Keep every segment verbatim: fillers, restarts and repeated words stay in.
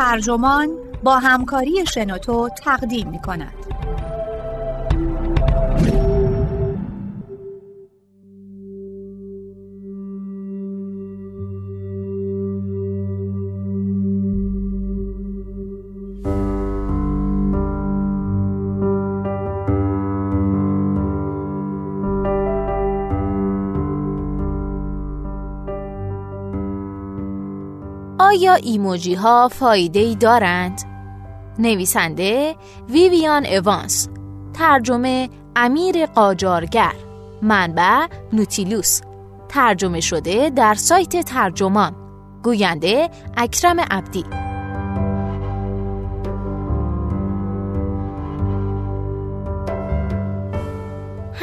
ترجمان با همکاری شنوتو تقدیم می‌کند. آیا ایموجی ها فایده‌ای دارند؟ نویسنده ویویان اوانس، ترجمه امیر قاجارگر، منبع نوتیلوس، ترجمه شده در سایت ترجمان، گوینده اکرم عبدی.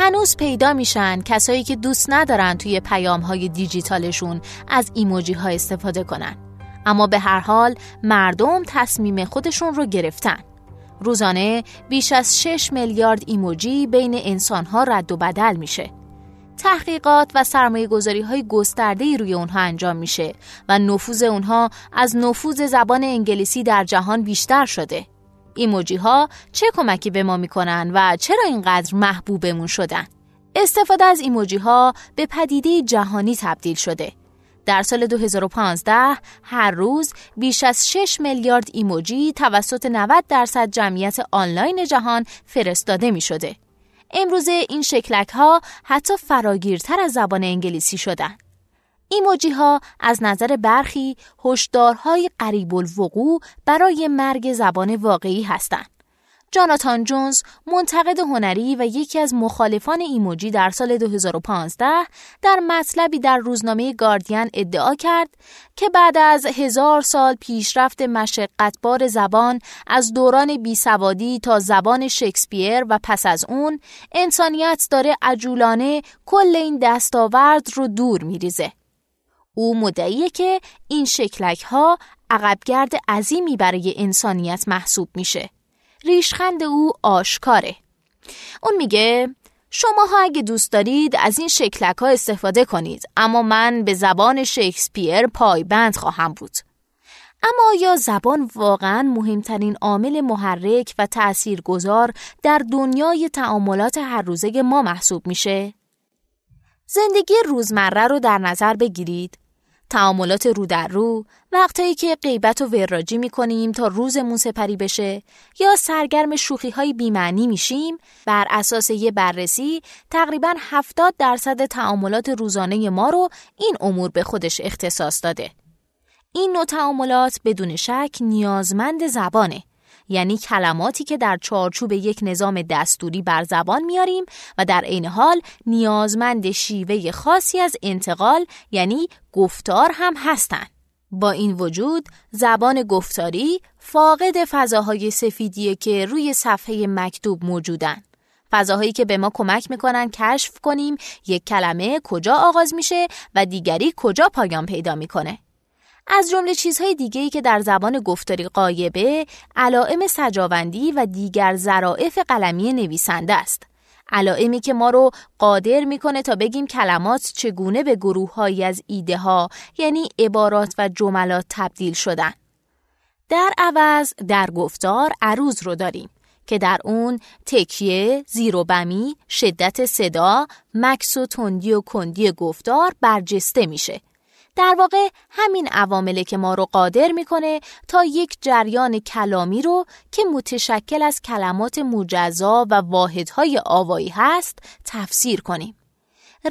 هنوز پیدا میشن کسایی که دوست ندارن توی پیام‌های دیجیتالشون از ایموجی ها استفاده کنن. اما به هر حال مردم تصمیم خودشون رو گرفتن. روزانه بیش از شش میلیارد ایموجی بین انسان‌ها رد و بدل میشه. تحقیقات و سرمایه‌گذاری‌های گسترده‌ای روی اونها انجام میشه و نفوذ اونها از نفوذ زبان انگلیسی در جهان بیشتر شده. ایموجی‌ها چه کمکی به ما می‌کنن و چرا اینقدر محبوبمون شدن؟ استفاده از ایموجی‌ها به پدیده جهانی تبدیل شده. در سال دو هزار و پانزده هر روز بیش از شش میلیارد ایموجی توسط نود درصد جمعیت آنلاین جهان فرستاده می شده. امروزه این شکلک ها حتی فراگیرتر از زبان انگلیسی شدن. ایموجی ها از نظر برخی هشدارهای قریب الوقوع برای مرگ زبان واقعی هستند. جاناتان جونز، منتقد هنری و یکی از مخالفان ایموجی در سال دو هزار و پانزده در مطلبی در روزنامه گاردین ادعا کرد که بعد از هزار سال پیشرفت مشقتبار زبان از دوران بیسوادی تا زبان شکسپیر و پس از اون، انسانیت داره عجولانه کل این دستاورد رو دور میریزه. او مدعیه که این شکلک ها عقبگرد عظیمی برای انسانیت محسوب میشه. ریشخند او آشکاره. اون میگه شماها اگه دوست دارید از این شکلک ها استفاده کنید، اما من به زبان شکسپیر پایبند خواهم بود. اما آیا زبان واقعاً مهمترین عامل محرک و تأثیرگذار در دنیای تعاملات هر روزه ما محسوب میشه؟ زندگی روزمره رو در نظر بگیرید. تعاملات رو در رو، وقتایی که غیبت و وراجی می‌کنیم تا روزمون سپری بشه یا سرگرم شوخی‌های بی‌معنی میشیم، بر اساس یه بررسی تقریباً هفتاد درصد تعاملات روزانه ما رو این امور به خودش اختصاص داده. این نوع تعاملات بدون شک نیازمند زبانه، یعنی کلماتی که در چارچوب یک نظام دستوری بر زبان میاریم و در عین حال نیازمند شیوه خاصی از انتقال، یعنی گفتار هم هستند. با این وجود زبان گفتاری فاقد فضاهای سفیدیه که روی صفحه مکتوب موجودن، فضاهایی که به ما کمک میکنن کشف کنیم یک کلمه کجا آغاز میشه و دیگری کجا پایان پیدا میکنه. از جمله چیزهای دیگه‌ای که در زبان گفتاری غایبه، علائم سجاوندی و دیگر ظرافت قلمی نویسنده است. علائمی که ما رو قادر می‌کنه تا بگیم کلمات چگونه به گروه‌هایی از ایده‌ها، یعنی عبارات و جملات تبدیل شدن. در عوض در گفتار عروض رو داریم که در اون تکیه، زیروبمی، شدت صدا، مکث و تندی و کندی گفتار برجسته میشه. در واقع همین عوامله که ما رو قادر میکنه تا یک جریان کلامی رو که متشکل از کلمات مجزا و واحدهای آوایی هست تفسیر کنیم.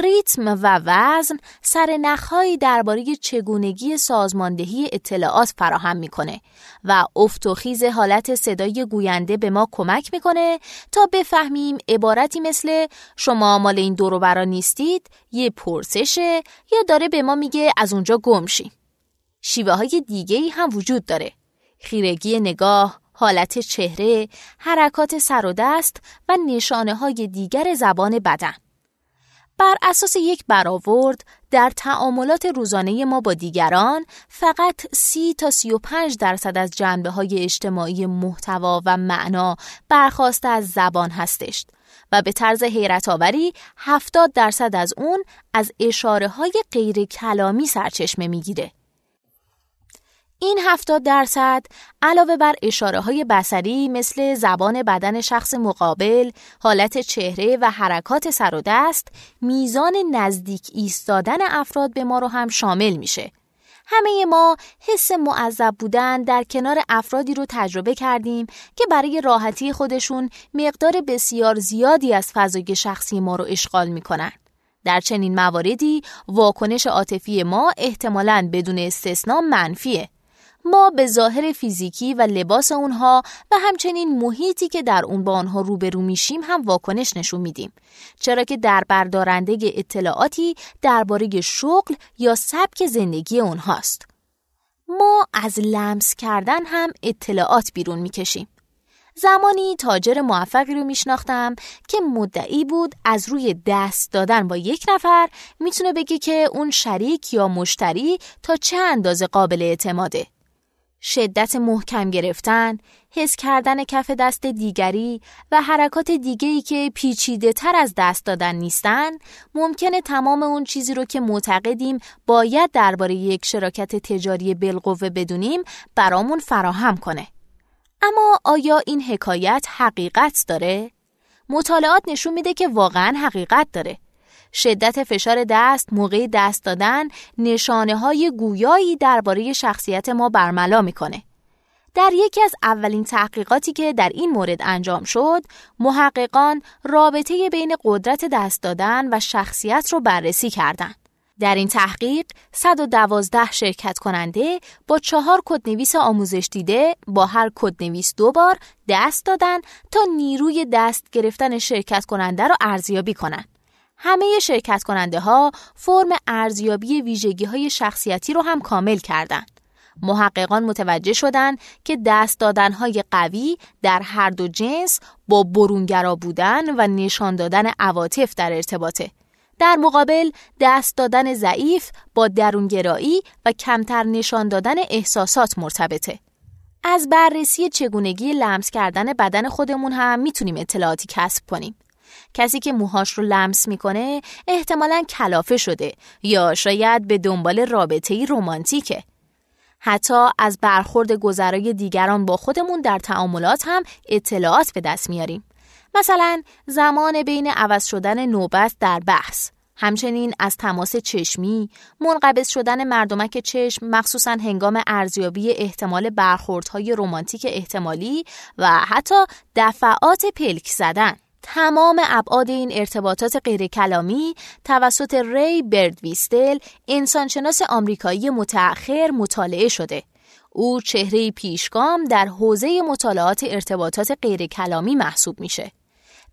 ریتم و وزن سرنخهایی درباره چگونگی سازماندهی اطلاعات فراهم میکنه و افت و خیز حالت صدای گوینده به ما کمک میکنه تا بفهمیم عبارتی مثل شما مال این دور و برا نیستید یه پرسشه یا داره به ما میگه از اونجا گم شی. شیوه های دیگه‌ای هم وجود داره: خیرگی نگاه، حالت چهره، حرکات سر و دست و نشانه های دیگر زبان بدن. بر اساس یک برآورد، در تعاملات روزانه ما با دیگران فقط سی تا سی و پنج درصد از جنبه‌های اجتماعی محتوا و معنا برخواسته از زبان هستش و به طرز حیرت‌آوری هفتاد درصد از اون از اشاره‌های غیر کلامی سرچشمه می‌گیره. این هفتاد درصد علاوه بر اشاره‌های بصری مثل زبان بدن شخص مقابل، حالت چهره و حرکات سر و دست، میزان نزدیک ایستادن افراد به ما رو هم شامل میشه. همه ما حس معذب بودن در کنار افرادی رو تجربه کردیم که برای راحتی خودشون مقدار بسیار زیادی از فضای شخصی ما رو اشغال میکنن. در چنین مواردی واکنش عاطفی ما احتمالاً بدون استثنا منفیه. ما به ظاهر فیزیکی و لباس اونها و همچنین محیطی که در اون با آنها روبرو میشیم هم واکنش نشون میدیم، چرا که در بردارنده اطلاعاتی درباره شغل یا سبک زندگی اونهاست. ما از لمس کردن هم اطلاعات بیرون میکشیم. زمانی تاجر موفقی رو میشناختم که مدعی بود از روی دست دادن با یک نفر میتونه بگه که اون شریک یا مشتری تا چه اندازه قابل اعتماده. شدت محکم گرفتن، حس کردن کف دست دیگری و حرکات دیگه‌ای که پیچیده تر از دست دادن نیستن، ممکنه تمام اون چیزی رو که معتقدیم باید درباره یک شراکت تجاری بالقوه بدونیم برامون فراهم کنه. اما آیا این حکایت حقیقت داره؟ مطالعات نشون میده که واقعاً حقیقت داره. شدت فشار دست موقع دست دادن نشانه‌های گویایی درباره شخصیت ما برملا میکنه. در یکی از اولین تحقیقاتی که در این مورد انجام شد، محققان رابطه بین قدرت دست دادن و شخصیت رو بررسی کردند. در این تحقیق صد و دوازده شرکت کننده با چهار کدنویس آموزش دیده با هر کدنویس دو بار دست دادن تا نیروی دست گرفتن شرکت کننده را ارزیابی کنند. همه شرکت کننده ها فرم ارزیابی ویژگی های شخصیتی رو هم کامل کردند. محققان متوجه شدند که دست دادن های قوی در هر دو جنس با برونگرا بودن و نشان دادن عواطف در ارتباطه. در مقابل دست دادن ضعیف با درونگرایی و کمتر نشان دادن احساسات مرتبطه. از بررسی چگونگی لمس کردن بدن خودمون هم میتونیم اطلاعاتی کسب کنیم. کسی که موهاش رو لمس میکنه احتمالاً کلافه شده یا شاید به دنبال رابطه‌ای رمانتیکه. حتی از برخورد گذرای دیگران با خودمون در تعاملات هم اطلاعات به دست میاریم. مثلا زمان بین عوض شدن نوبت در بحث، همچنین از تماس چشمی، منقبض شدن مردمک چشم مخصوصاً هنگام ارزیابی احتمال برخوردهای رمانتیک احتمالی و حتی دفعات پلک زدن. تمام ابعاد این ارتباطات غیر کلامی توسط ری بردویستل، انسانشناس آمریکایی متأخر، مطالعه شده. او چهره پیشگام در حوزه مطالعات ارتباطات غیر کلامی محسوب میشه.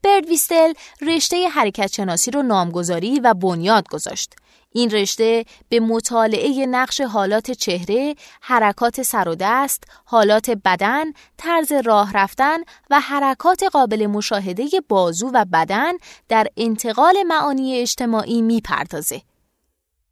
بردویستل رشته حرکت شناسی رو نامگذاری و بنیاد گذاشت. این رشته به مطالعه نقش حالات چهره، حرکات سر و دست، حالات بدن، طرز راه رفتن و حرکات قابل مشاهده بازو و بدن در انتقال معانی اجتماعی میپردازه.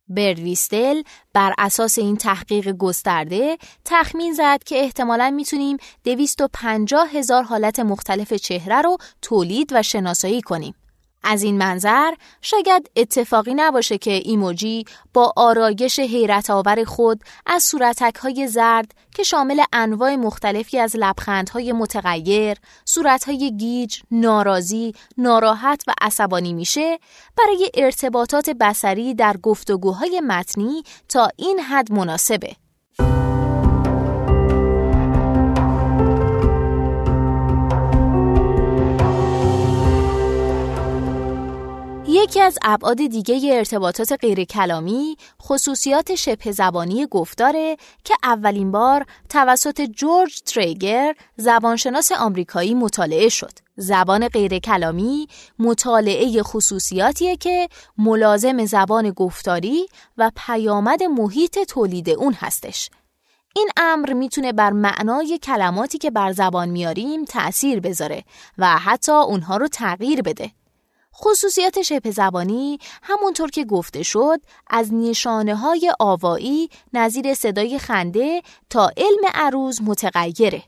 بردویستل بر اساس این تحقیق گسترده تخمین زد که احتمالاً میتونیم دویست و پنجاه هزار حالت مختلف چهره رو تولید و شناسایی کنیم. از این منظر شاید اتفاقی نباشه که ایموجی با آرایش حیرت آور خود از صورتک‌های زرد که شامل انواع مختلفی از لبخندهای متغیر، صورت‌های گیج، ناراضی، ناراحت و عصبانی میشه، برای ارتباطات بصری در گفتگوهای متنی تا این حد مناسبه. یکی از ابعاد دیگه ارتباطات غیر کلامی خصوصیات شبه زبانی گفتاره که اولین بار توسط جورج تریگر، زبانشناس آمریکایی، مطالعه شد. زبان غیر کلامی مطالعه خصوصیاتیه که ملازم زبان گفتاری و پیامد محیط تولید اون هستش. این امر میتونه بر معنای کلماتی که بر زبان میاریم تأثیر بذاره و حتی اونها رو تغییر بده. خصوصیات شبه زبانی همونطور که گفته شد از نشانه‌های آوایی نظیر صدای خنده تا علم عروض متغیره.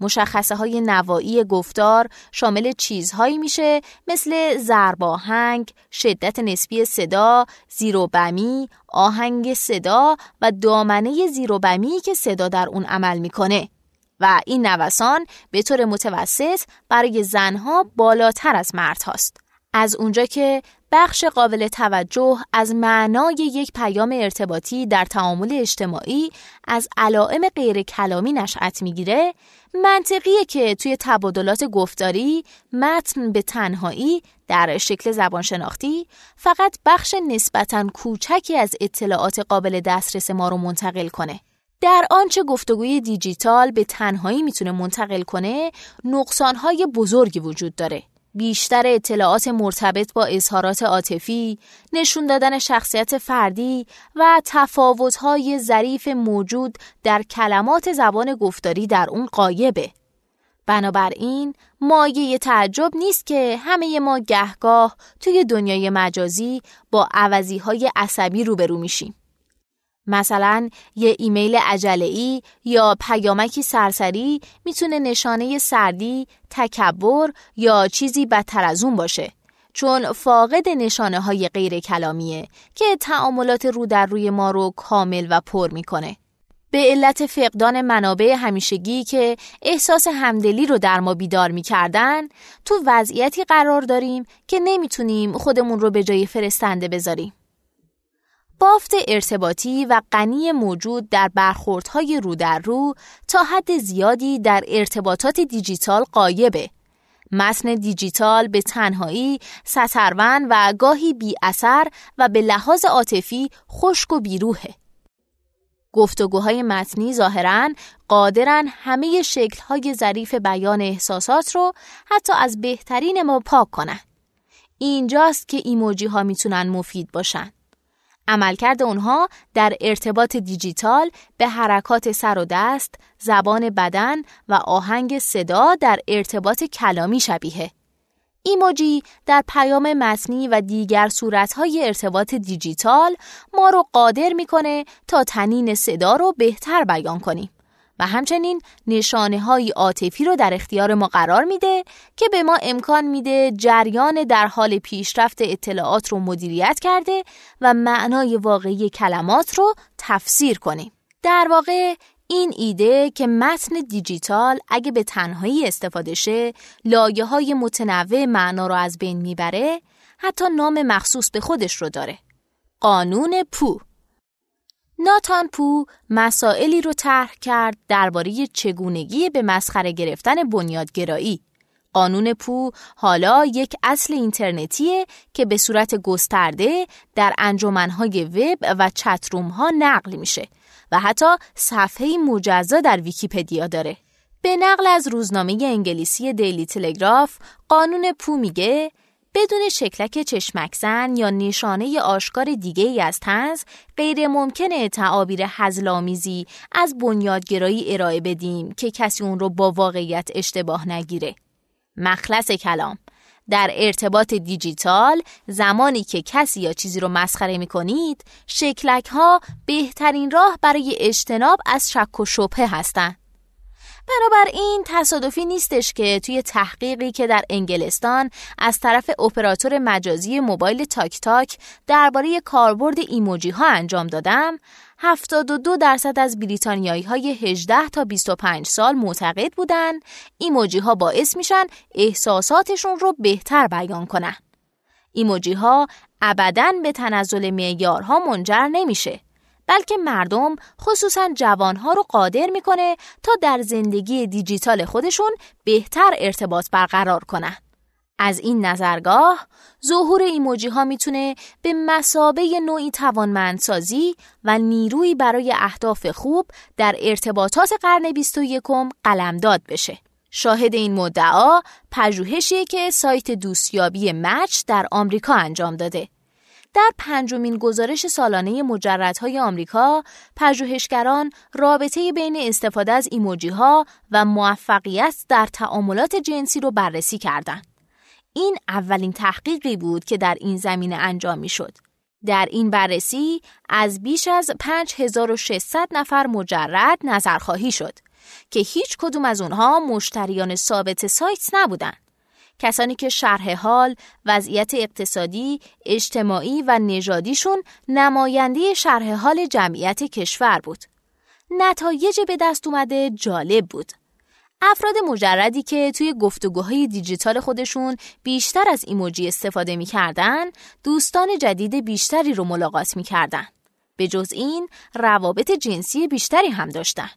مشخصه های نوایی گفتار شامل چیزهایی میشه مثل ضرباهنگ، شدت نسبی صدا، زیروبمی، آهنگ صدا و دامنه زیروبمی که صدا در اون عمل میکنه. و این نوسان به طور متوسط برای زنها بالاتر از مرد هاست. از اونجا که بخش قابل توجه از معنای یک پیام ارتباطی در تعامل اجتماعی از علائم غیر کلامی نشأت میگیره، منطقیه که توی تبادلات گفتاری متن به تنهایی در شکل زبانشناختی فقط بخش نسبتاً کوچکی از اطلاعات قابل دسترس ما رو منتقل کنه. در آنچه گفتگوی دیجیتال به تنهایی میتونه منتقل کنه، نقصانهای بزرگی وجود داره. بیشتر اطلاعات مرتبط با اظهارات عاطفی، نشون دادن شخصیت فردی و تفاوت‌های ظریف موجود در کلمات زبان گفتاری در اون غایبه. بنابراین مایه تعجب نیست که همه ما گهگاه توی دنیای مجازی با عوضی‌های عصبی روبرو میشیم. مثلا یه ایمیل عجله‌ای یا پیامکی سرسری میتونه نشانه سردی، تکبر یا چیزی بدتر از اون باشه، چون فاقد نشانه‌های غیر کلامیه که تعاملات رو در روی ما رو کامل و پر میکنه. به علت فقدان منابع همیشگی که احساس همدلی رو در ما بیدار میکردن، تو وضعیتی قرار داریم که نمیتونیم خودمون رو به جای فرستنده بذاریم. بافت ارتباطی و غنی موجود در برخوردهای رو در رو تا حد زیادی در ارتباطات دیجیتال غایبه. متن دیجیتال به تنهایی سطرون و گاهی بی اثر و به لحاظ عاطفی خشک و بیروحه. گفتگوهای متنی ظاهراً قادرن همه شکل‌های ظریف بیان احساسات رو حتی از بهترین ما پاک کنن. اینجاست که ایموجی ها میتونن مفید باشن. عملکرد اونها در ارتباط دیجیتال به حرکات سر و دست، زبان بدن و آهنگ صدا در ارتباط کلامی شبیه. ایموجی در پیام متنی و دیگر صورت‌های ارتباط دیجیتال ما رو قادر می‌کنه تا تنین صدا رو بهتر بیان کنیم و همچنین نشانه‌های عاطفی رو در اختیار ما قرار میده که به ما امکان میده جریان در حال پیشرفت اطلاعات رو مدیریت کرده و معنای واقعی کلمات رو تفسیر کنیم. در واقع این ایده که متن دیجیتال اگه به تنهایی استفاده شه، لایه‌های متنوع معنا رو از بین میبره، حتی نام مخصوص به خودش رو داره. قانون پو. ناتان پو مسائلی رو طرح کرد درباره چگونگی به مسخره گرفتن بنیادگرایی. قانون پو حالا یک اصل اینترنتیه که به صورت گسترده در انجمن‌های وب و چت‌روم‌ها نقل میشه و حتی صفحه مجزا در ویکی‌پدیا داره. به نقل از روزنامه انگلیسی دیلی تلگراف، قانون پو میگه بدون شکلک چشمکزن یا نشانه آشکار دیگه‌ای از طنز غیر ممکنه تعابیر هزل‌آمیزی از بنیادگرایی ارائه بدیم که کسی اون رو با واقعیت اشتباه نگیره. مخلص کلام، در ارتباط دیجیتال زمانی که کسی یا چیزی رو مسخره می‌کنید، شکلک‌ها بهترین راه برای اجتناب از شک و شبهه هستند. بنابراین تصادفی نیستش که توی تحقیقی که در انگلستان از طرف اپراتور مجازی موبایل تاک تاک درباره کاربرد ایموجی ها انجام دادم، هفتاد و دو درصد از بریتانیایی های هجده تا بیست و پنج سال معتقد بودن ایموجی ها باعث میشن احساساتشون رو بهتر بیان کنن. ایموجی ها ابداً به تنزل معیارها منجر نمیشه، بلکه مردم خصوصاً جوانها رو قادر میکنه تا در زندگی دیجیتال خودشون بهتر ارتباط برقرار کنن. از این نظرگاه، ظهور ایموجی ها میتونه به مثابه نوعی توانمندسازی و نیرویی برای اهداف خوب در ارتباطات قرن بیست و یکم قلمداد بشه. شاهد این مدعا پژوهشیه که سایت دوستیابی مچ در آمریکا انجام داده. در پنجمین گزارش سالانه مجردهای آمریکا، پژوهشگران رابطه بین استفاده از ایموجی‌ها و موفقیت در تعاملات جنسی رو بررسی کردند. این اولین تحقیقی بود که در این زمینه انجام می‌شد. در این بررسی از بیش از پنج هزار و ششصد نفر مجرد نظرخواهی شد که هیچ کدوم از اونها مشتریان ثابت سایت نبودن. کسانی که شرح حال، وضعیت اقتصادی، اجتماعی و نژادیشون نماینده شرح حال جمعیت کشور بود. نتایج به دست اومده جالب بود. افراد مجردی که توی گفتگوهای دیجیتال خودشون بیشتر از ایموجی استفاده می‌کردن، دوستان جدید بیشتری رو ملاقات می‌کردن. به جز این، روابط جنسی بیشتری هم داشتن.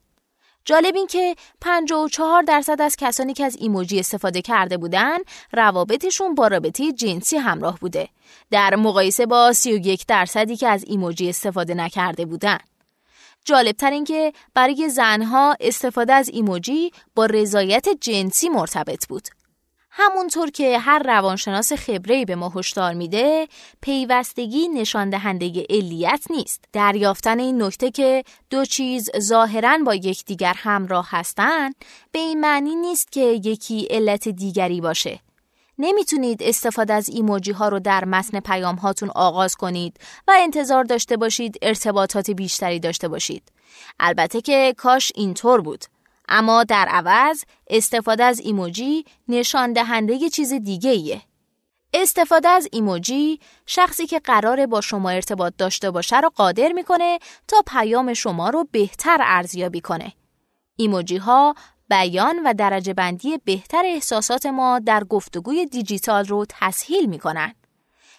جالب این که پنجاه و چهار درصد از کسانی که از ایموجی استفاده کرده بودن، روابطشون با رابطه جنسی همراه بوده، در مقایسه با سی و یک درصدی که از ایموجی استفاده نکرده بودن. جالبتر این که برای زنها استفاده از ایموجی با رضایت جنسی مرتبط بود. همونطور که هر روانشناس خبره‌ای به ما هشدار میده، پیوستگی نشاندهنده علیت نیست. دریافتن این نکته که دو چیز ظاهراً با یکدیگر همراه هستند، به این معنی نیست که یکی علت دیگری باشه. نمیتونید استفاده از ایموجی ها رو در متن پیام هاتون آغاز کنید و انتظار داشته باشید ارتباطات بیشتری داشته باشید. البته که کاش اینطور بود، اما در عوض استفاده از ایموجی نشان دهنده یه چیز دیگه ایه. استفاده از ایموجی شخصی که قراره با شما ارتباط داشته باشه رو قادر میکنه تا پیام شما رو بهتر ارزیابی کنه. ایموجی ها بیان و درجه بندی بهتر احساسات ما در گفتگوی دیجیتال رو تسهیل میکنن.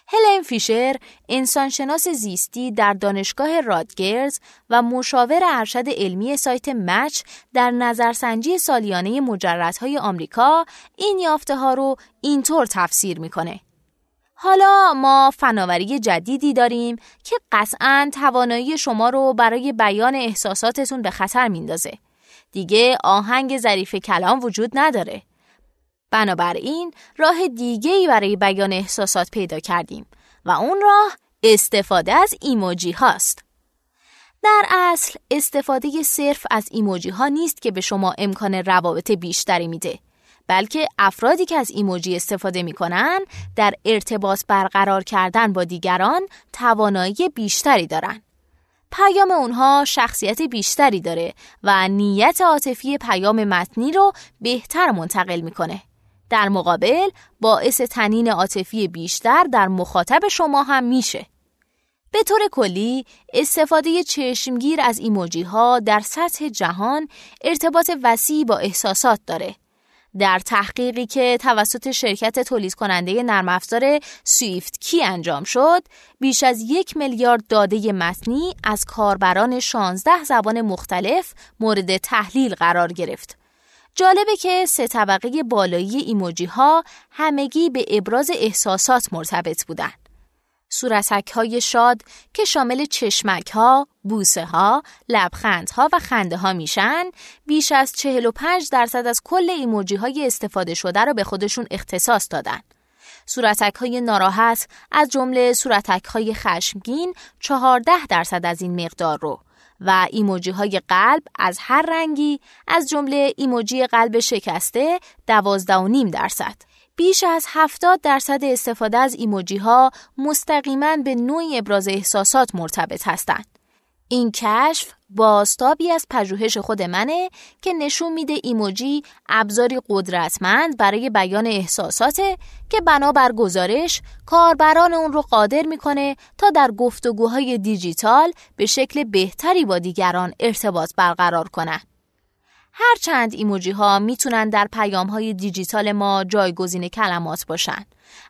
هلن فیشر، انسانشناس زیستی در دانشگاه رادگرز و مشاور ارشد علمی سایت مچ، در نظرسنجی سالیانه مجردهای آمریکا این یافته‌ها رو اینطور تفسیر میکنه: حالا ما فناوری جدیدی داریم که قطعاً توانایی شما رو برای بیان احساساتتون به خطر میندازه. دیگه آهنگ ظریف کلام وجود نداره. بنابراین راه دیگه‌ای برای بیان احساسات پیدا کردیم و اون راه استفاده از ایموجی هاست. در اصل استفاده صرف از ایموجی ها نیست که به شما امکان روابط بیشتری میده، بلکه افرادی که از ایموجی استفاده میکنن در ارتباط برقرار کردن با دیگران توانایی بیشتری دارن. پیام اونها شخصیت بیشتری داره و نیت عاطفی پیام متنی رو بهتر منتقل میکنه. در مقابل باعث طنین عاطفی بیشتر در مخاطب شما هم میشه. به طور کلی استفاده چشمگیر از ایموجی ها در سطح جهان ارتباط وسیعی با احساسات داره. در تحقیقی که توسط شرکت تولیدکننده نرم افزار سویفت کی انجام شد، بیش از یک میلیارد داده متنی از کاربران شانزده زبان مختلف مورد تحلیل قرار گرفت. جالبه که سه طبقه بالایی ایموجی ها همگی به ابراز احساسات مرتبط بودن. صورتک های شاد که شامل چشمک ها، بوسه ها، لبخند ها و خنده ها میشن، بیش از چهل و پنج درصد از کل ایموجی های استفاده شده را به خودشون اختصاص دادن. صورتک های ناراحت از جمله صورتک های خشمگین چهارده درصد از این مقدار رو و ایموجی های قلب از هر رنگی از جمله ایموجی قلب شکسته دوازده و نیم درصد. بیش از هفتاد درصد استفاده از ایموجی ها مستقیماً به نوعی ابراز احساسات مرتبط هستند. این کشف بازتابی از پژوهش خود منه که نشون میده ایموجی ابزاری قدرتمند برای بیان احساساته که بنابر گزارش کاربران اون رو قادر میکنه تا در گفتگوهای دیجیتال به شکل بهتری با دیگران ارتباط برقرار کنن. هرچند ایموجی ها میتونن در پیام های دیجیتال ما جایگزین کلمات باشن،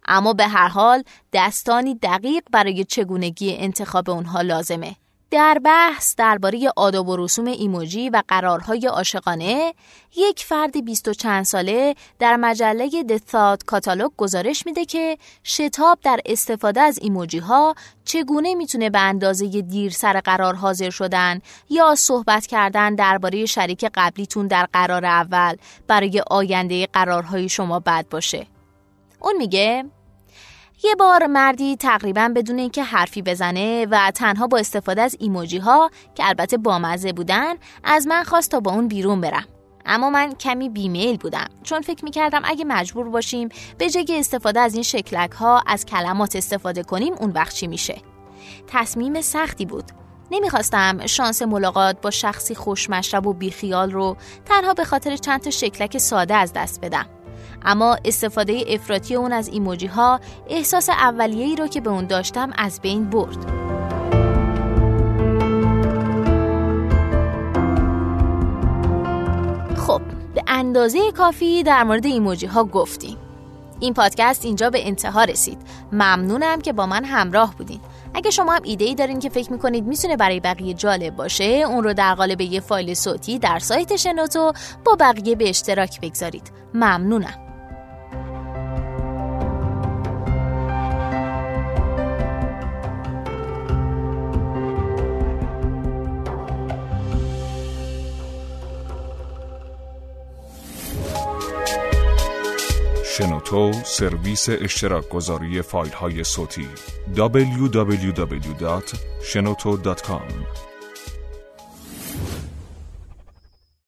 اما به هر حال دستانی دقیق برای چگونگی انتخاب اونها لازمه. در بحث درباره آداب و رسوم ایموجی و قرارهای عاشقانه، یک فرد بیست و چند ساله در مجله The Thought کاتالوگ گزارش میده که شتاب در استفاده از ایموجی ها چگونه میتونه به اندازه دیر سر قرار حاضر شدن یا صحبت کردن درباره شریک قبلیتون در قرار اول برای آینده قرارهای شما بد باشه. اون میگه: یه بار مردی تقریباً بدون اینکه حرفی بزنه و تنها با استفاده از ایموجی ها که البته بامزه بودن از من خواست تا با اون بیرون برم، اما من کمی بیمیل بودم چون فکر میکردم اگه مجبور باشیم به جای استفاده از این شکلک ها از کلمات استفاده کنیم اون وقت چی میشه. تصمیم سختی بود نمیخواستم شانس ملاقات با شخصی خوشمشرب و بیخیال رو تنها به خاطر چند تا شکلک ساده از دست بدم. اما استفاده افراطی اون از ایموجی ها احساس اولیه‌ای رو که به اون داشتم از بین برد. خب، به اندازه کافی در مورد ایموجی ها گفتیم. این پادکست اینجا به انتها رسید. ممنونم که با من همراه بودین. اگه شما هم ایده‌ای دارین که فکر می‌کنید می‌تونه برای بقیه جالب باشه، اون رو در قالب یه فایل صوتی در سایت شنوتو با بقیه به اشتراک بگذارید. ممنونم. شنوتو سرویس اشتراک گذاری فایل های صوتی دابلیو دابلیو دابلیو دات شنوتو دات کام